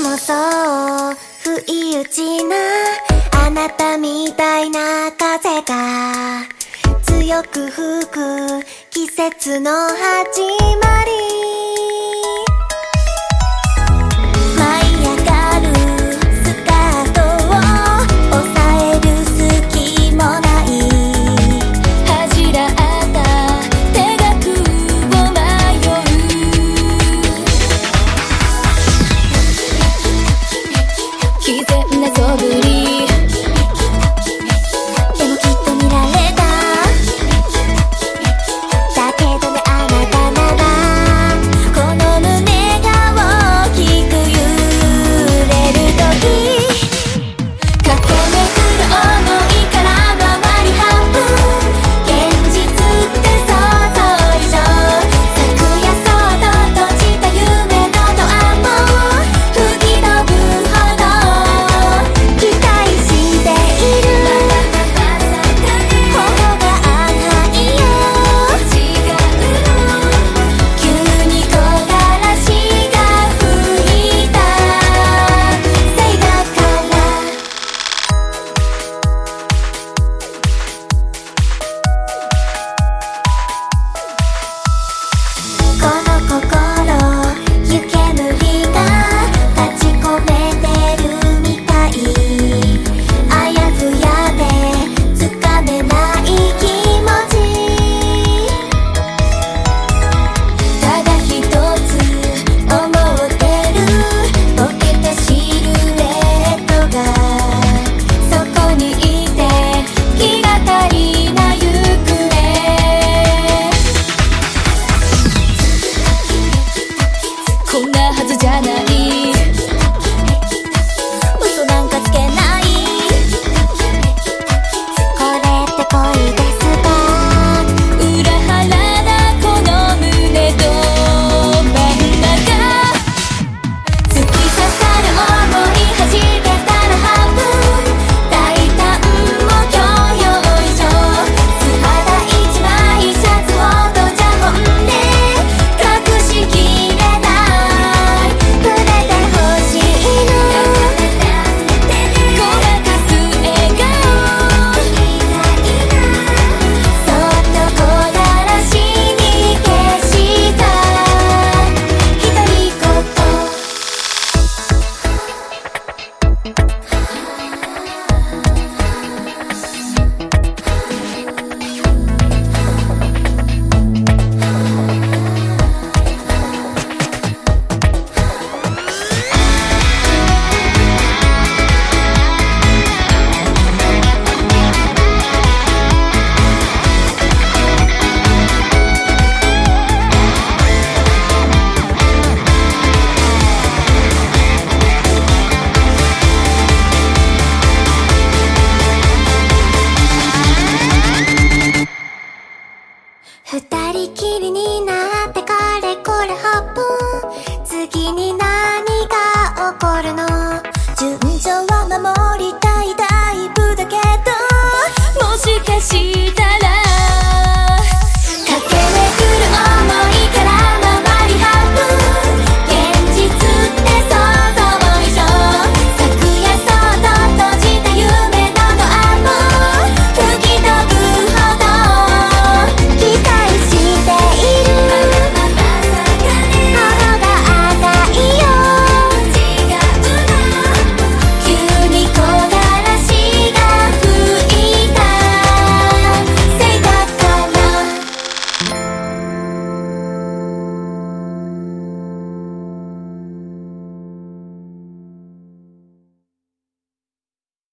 もそう不意打ちなあなたみたいな風が強く吹く季節の始まり。なそぶり